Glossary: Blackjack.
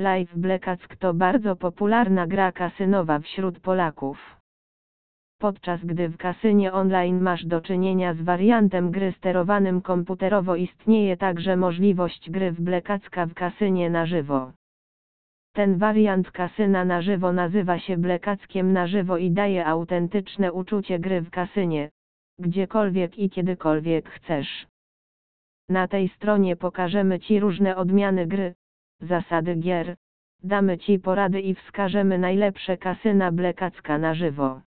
Live Blackjack to bardzo popularna gra kasynowa wśród Polaków. Podczas gdy w kasynie online masz do czynienia z wariantem gry sterowanym komputerowo, istnieje także możliwość gry w Blackjacka w kasynie na żywo. Ten wariant kasyna na żywo nazywa się Blackjackiem na żywo i daje autentyczne uczucie gry w kasynie, gdziekolwiek i kiedykolwiek chcesz. Na tej stronie pokażemy Ci różne odmiany gry, zasady gier, damy Ci porady i wskażemy najlepsze kasyna Blackjacka na żywo.